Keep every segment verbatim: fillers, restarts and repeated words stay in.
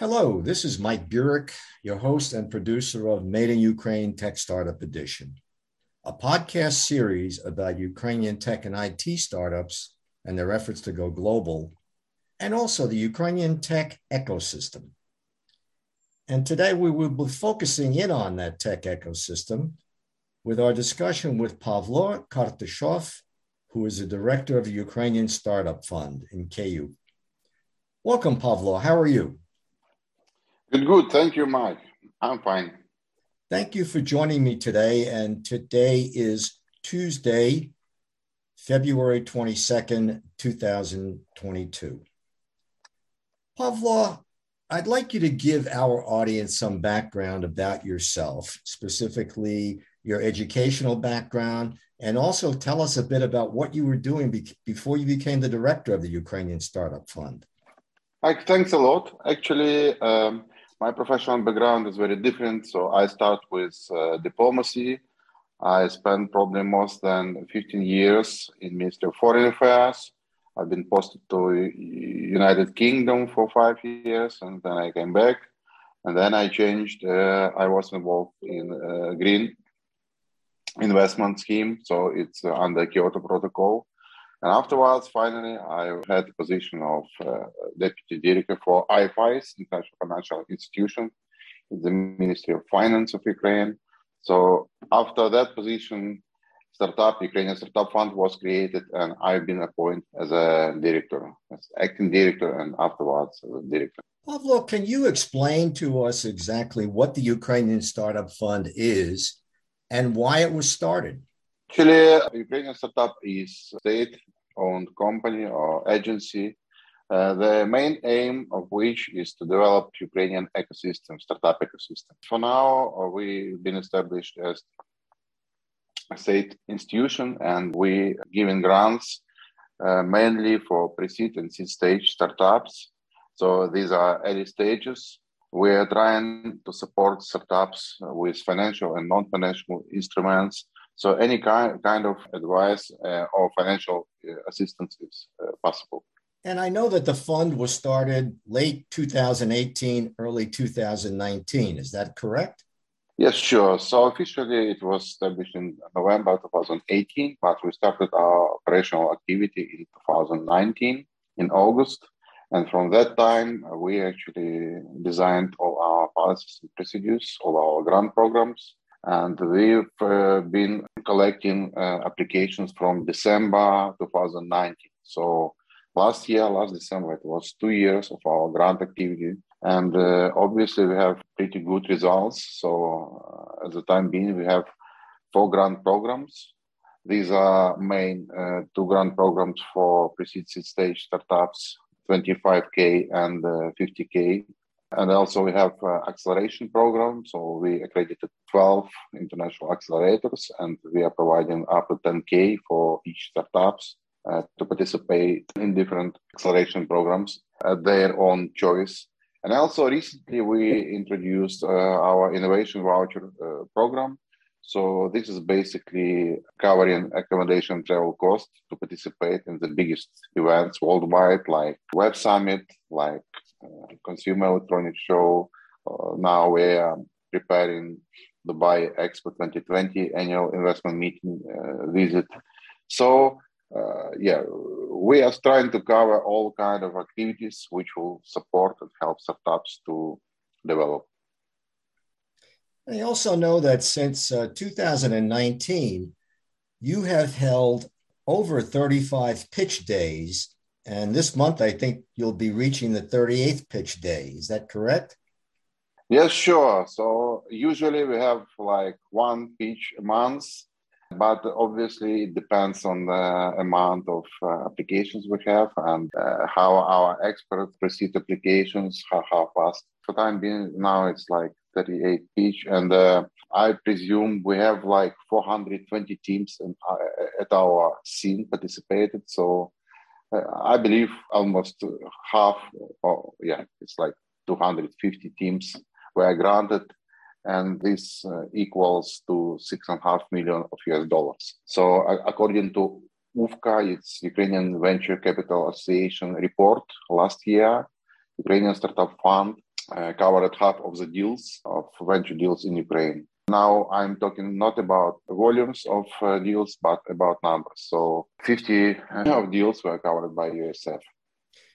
Hello, this is Mike Burek, your host and producer of Made in Ukraine Tech Startup Edition, a podcast series about Ukrainian tech and I T startups and their efforts to go global, and also the Ukrainian tech ecosystem. And today we will be focusing in on that tech ecosystem with our discussion with Pavlo Kartashov, who is the director of the Ukrainian Startup Fund in K U. Welcome, Pavlo. How are you? Good, good. Thank you, Mike. I'm fine. Thank you for joining me today. And today is Tuesday, February twenty-second, two thousand twenty-two. Pavlo, I'd like you to give our audience some background about yourself, specifically your educational background, and also tell us a bit about what you were doing be- before you became the director of the Ukrainian Startup Fund. Mike, thanks a lot. Actually, um, my professional background is very different. So I start with uh, diplomacy. I spent probably more than fifteen years in Ministry of Foreign Affairs. I've been posted to United Kingdom for five years, and then I came back. And then I changed. Uh, I was involved in uh, Green Investment Scheme, so it's uh, under Kyoto Protocol. And afterwards, finally, I had the position of uh, Deputy Director for I F Is, International Financial Institution, the Ministry of Finance of Ukraine. So after that position, Startup, Ukrainian Startup Fund was created, and I've been appointed as a director, as acting director, and afterwards as a director. Pavlo, can you explain to us exactly what the Ukrainian Startup Fund is and why it was started? Actually, the Ukrainian Startup is a state-owned company or agency, uh, the main aim of which is to develop Ukrainian ecosystem, startup ecosystem. For now, we've been established as a state institution, and we're giving grants uh, mainly for pre-seed and seed-stage startups. So these are early stages. We are trying to support startups with financial and non-financial instruments. So any kind kind of advice uh, or financial assistance is uh, possible. And I know that the fund was started late two thousand eighteen, early two thousand nineteen. Is that correct? Yes, sure. So officially it was established in November twenty eighteen, but we started our operational activity in two thousand nineteen, in August. And from that time, we actually designed all our policies and procedures, all our grant programs. And we've uh, been collecting uh, applications from December twenty nineteen. So last year, last December, it was two years of our grant activity. And uh, obviously, we have pretty good results. So uh, at the time being, we have four grant programs. These are main uh, two grant programs for pre-seed stage startups, twenty-five K and uh, fifty K. And also we have uh, acceleration program. So we accredited twelve international accelerators, and we are providing up to ten K for each startups uh, to participate in different acceleration programs at their own choice. And also recently we introduced uh, our innovation voucher uh, program. So this is basically covering accommodation travel costs to participate in the biggest events worldwide, like Web Summit, like Uh, Consumer Electronics Show. Uh, now we are preparing Dubai Expo twenty twenty annual investment meeting uh, visit. So, uh, yeah, we are trying to cover all kinds of activities which will support and help startups to develop. I also know that since uh, two thousand nineteen, you have held over thirty-five pitch days. And this month, I think you'll be reaching the thirty-eighth pitch day. Is that correct? Yes, sure. So usually we have like one pitch a month, but obviously it depends on the amount of uh, applications we have and uh, how our experts proceed applications, how, how fast. For time being now, it's like thirty-eight pitch. And uh, I presume we have like four hundred twenty teams in, uh, at our scene participated. So I believe almost half, or yeah, it's like two hundred fifty teams were granted, and this uh, equals to six and a half million of U S dollars. So uh, according to U V C A, it's Ukrainian Venture Capital Association report last year, Ukrainian Startup Fund uh, covered half of the deals of venture deals in Ukraine. Now I'm talking not about volumes of uh, deals, but about numbers. So fifty of deals were covered by U S F.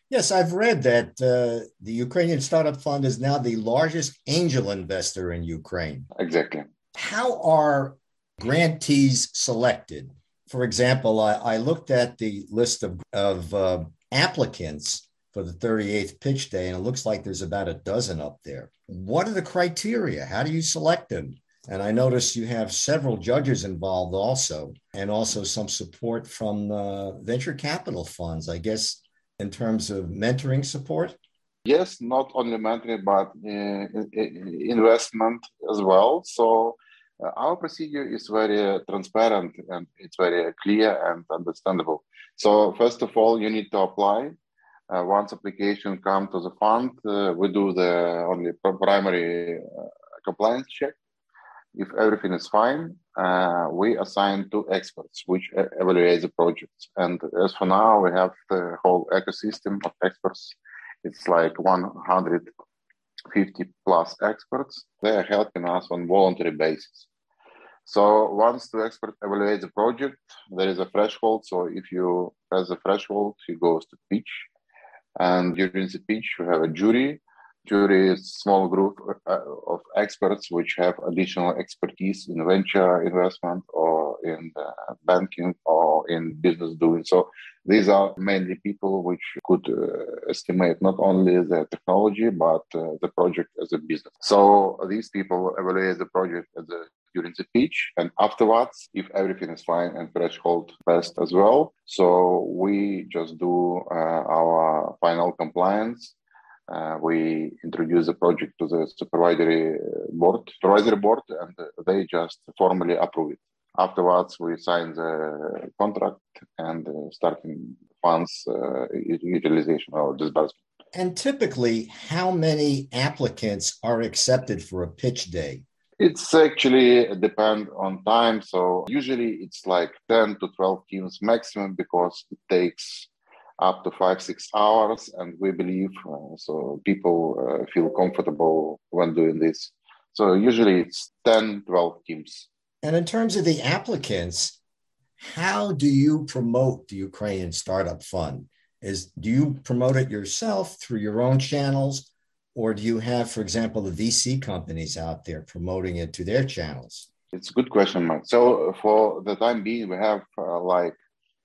Yes, I've read that uh, the Ukrainian Startup Fund is now the largest angel investor in Ukraine. Exactly. How are grantees selected? For example, I, I looked at the list of, of uh, applicants for the thirty-eighth pitch day, and it looks like there's about a dozen up there. What are the criteria? How do you select them? And I notice you have several judges involved also, and also some support from uh, venture capital funds, I guess, in terms of mentoring support? Yes, not only mentoring, but uh, investment as well. So uh, our procedure is very transparent and it's very clear and understandable. So first of all, you need to apply. Uh, once application comes to the fund, uh, we do the only primary uh, compliance check. If everything is fine, uh, we assign two experts which evaluate the projects. And as for now, we have the whole ecosystem of experts. It's like one hundred fifty plus experts. They are helping us on voluntary basis. So once the expert evaluates the project, there is a threshold. So if you pass the threshold, you go to pitch. And during the pitch, you have a jury. Jury is a small group of experts which have additional expertise in venture investment or in banking or in business doing. So these are mainly people which could uh, estimate not only the technology, but uh, the project as a business. So these people evaluate the project as a during the pitch, and afterwards, if everything is fine and threshold passed as well. So we just do uh, our final compliance. Uh, we introduce the project to the supervisory board, supervisory board, and they just formally approve it. Afterwards, we sign the contract and uh, starting funds uh, utilization or disbursement. And typically, how many applicants are accepted for a pitch day? It's actually depend on time. So usually it's like ten to twelve teams maximum because it takes up to five, six hours. And we believe uh, so people uh, feel comfortable when doing this. So usually it's ten, twelve teams. And in terms of the applicants, how do you promote the Ukrainian Startup Fund? Is, do you promote it yourself through your own channels? Or do you have, for example, the V C companies out there promoting it to their channels? It's a good question, Mike. So for the time being, we have uh, like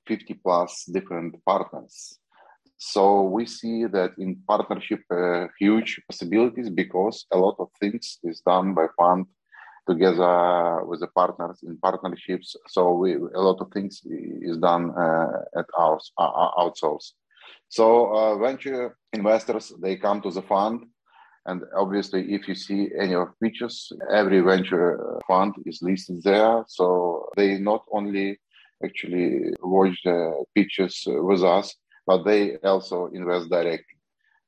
fifty plus different partners. So we see that in partnership, uh, huge possibilities because a lot of things is done by fund together with the partners in partnerships. So we, a lot of things is done uh, at our uh, outsource. So uh, venture investors, they come to the fund. And obviously, if you see any of pitches, every venture fund is listed there. So they not only actually watch the pitches with us, but they also invest directly.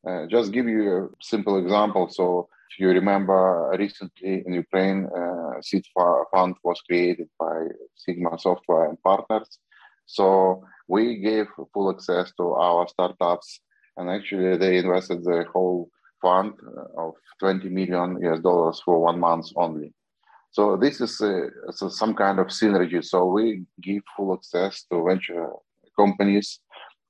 Uh, just give you a simple example. So if you remember recently in Ukraine, uh, seed fund was created by Sigma Software and partners. So we gave full access to our startups, and actually they invested the whole fund of twenty million U S dollars for one month only. So this is a, so some kind of synergy. So we give full access to venture companies,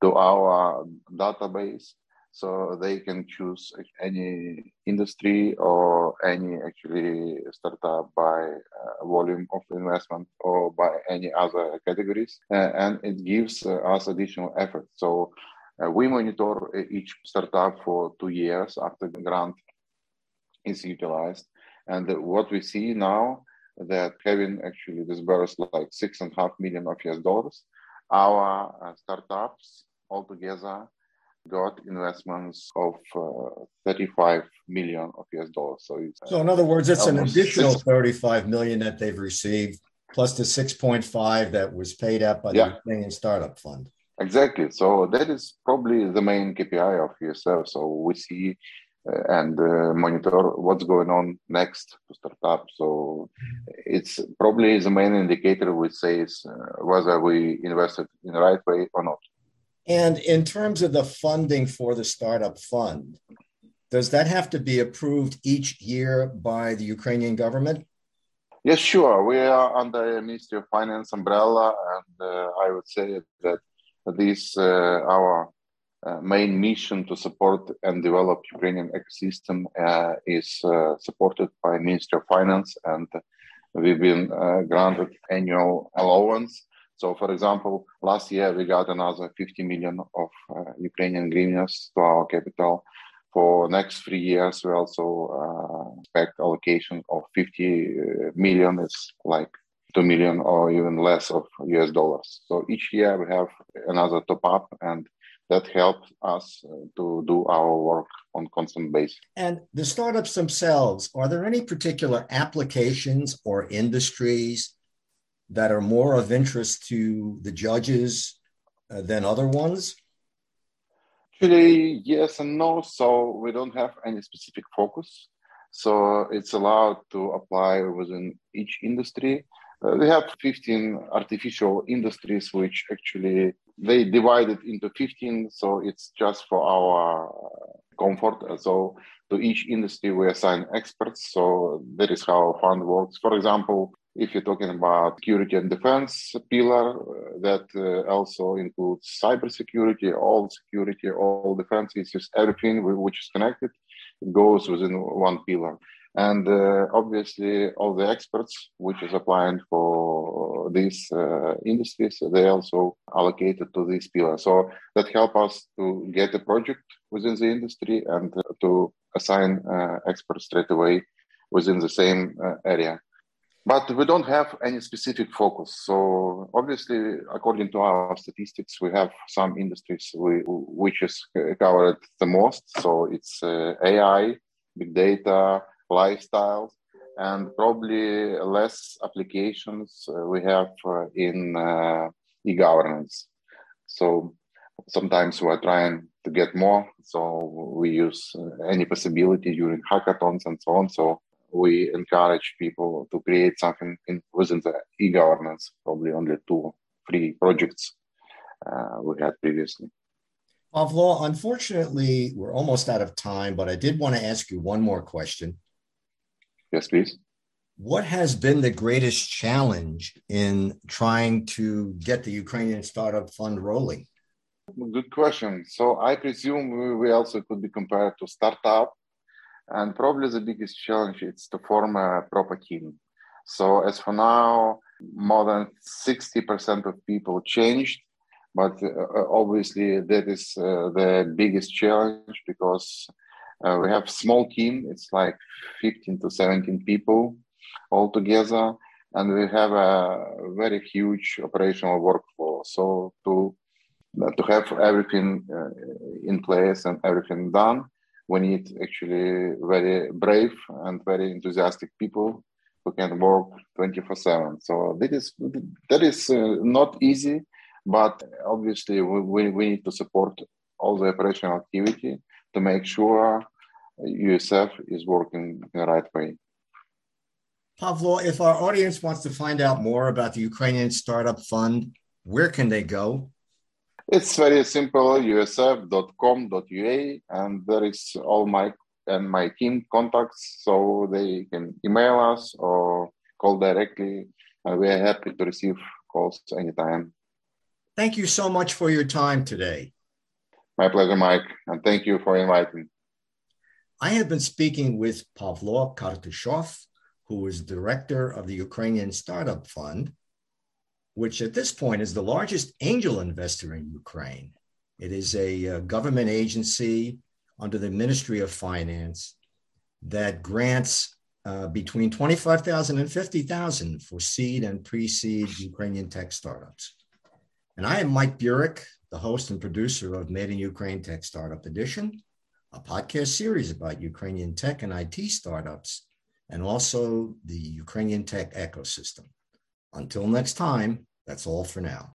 to our database, so they can choose any industry or any actually startup by uh, volume of investment or by any other categories. Uh, and it gives uh, us additional effort. So uh, we monitor each startup for two years after the grant is utilized. And what we see now that having actually disbursed like six and a half million of U S dollars, our uh, startups altogether got investments of uh, thirty-five million of U S dollars. So, it's, so in other words, it's an additional six thirty-five million that they've received, plus the six point five that was paid out by yeah. the Ukrainian Startup Fund. Exactly. So that is probably the main K P I of U S F. So we see uh, and uh, monitor what's going on next to startup. So it's probably the main indicator which says uh, whether we invested in the right way or not. And in terms of the funding for the startup fund, Does that have to be approved each year by the Ukrainian government? Yes, sure. We are under the Ministry of Finance umbrella, and uh, I would say that this uh, our uh, main mission to support and develop Ukrainian ecosystem uh, is uh, supported by Ministry of Finance, and we've been uh, granted annual allowance. So, for example, last year we got another fifty million of uh, Ukrainian hryvnias to our capital. For next three years, we also uh, expect allocation of fifty million. It's like two million or even less of U S dollars. So each year we have another top up, and that helps us to do our work on constant basis. And the startups themselves, are there any particular applications or industries that are more of interest to the judges uh, than other ones? Actually, yes and no. So we don't have any specific focus. So it's allowed to apply within each industry. Uh, we have fifteen artificial industries, which actually they divided into fifteen. So it's just for our comfort. So to each industry, we assign experts. So that is how our fund works. For example, if you're talking about security and defense pillar, that uh, also includes cybersecurity, all security, all defense issues, everything which is connected, it goes within one pillar. And uh, obviously, all the experts which is applying for these uh, industries, they also allocated to this pillar. So that helps us to get a project within the industry and uh, to assign uh, experts straight away within the same uh, area. But we don't have any specific focus. So obviously, according to our statistics, we have some industries we, which is covered the most. So it's uh, A I, big data, lifestyle, and probably less applications uh, we have uh, in uh, e-governance. So sometimes we're trying to get more. So we use uh, any possibility during hackathons and so on. So we encourage people to create something in, within the e-governance, probably only two, three projects uh, we had previously. Pavlo, unfortunately, we're almost out of time, but I did want to ask you one more question. Yes, please. What has been the greatest challenge in trying to get the Ukrainian Startup Fund rolling? Good question. So I presume we also could be compared to startup. And probably the biggest challenge is to form a proper team. So as for now, more than sixty percent of people changed. But uh, obviously, that is uh, the biggest challenge because uh, we have small team. It's like fifteen to seventeen people all together. And we have a very huge operational workforce. So to, uh, to have everything uh, in place and everything done, we need actually very brave and very enthusiastic people who can work twenty-four seven. So that is, that is uh, not easy, but obviously we, we need to support all the operational activity to make sure U S F is working in the right way. Pavlo, if our audience wants to find out more about the Ukrainian Startup Fund, where can they go? It's very simple, U S F dot com dot U A, and there is all my and my team contacts, so they can email us or call directly, and we are happy to receive calls anytime. Thank you so much for your time today. My pleasure, Mike, and thank you for inviting me. I have been speaking with Pavlo Kartashov, who is director of the Ukrainian Startup Fund, which at this point is the largest angel investor in Ukraine. It is a uh, government agency under the Ministry of Finance that grants uh, between twenty-five thousand dollars and fifty thousand dollars for seed and pre-seed Ukrainian tech startups. And I am Mike Burek, the host and producer of Made in Ukraine Tech Startup Edition, a podcast series about Ukrainian tech and I T startups, and also the Ukrainian tech ecosystem. Until next time, that's all for now.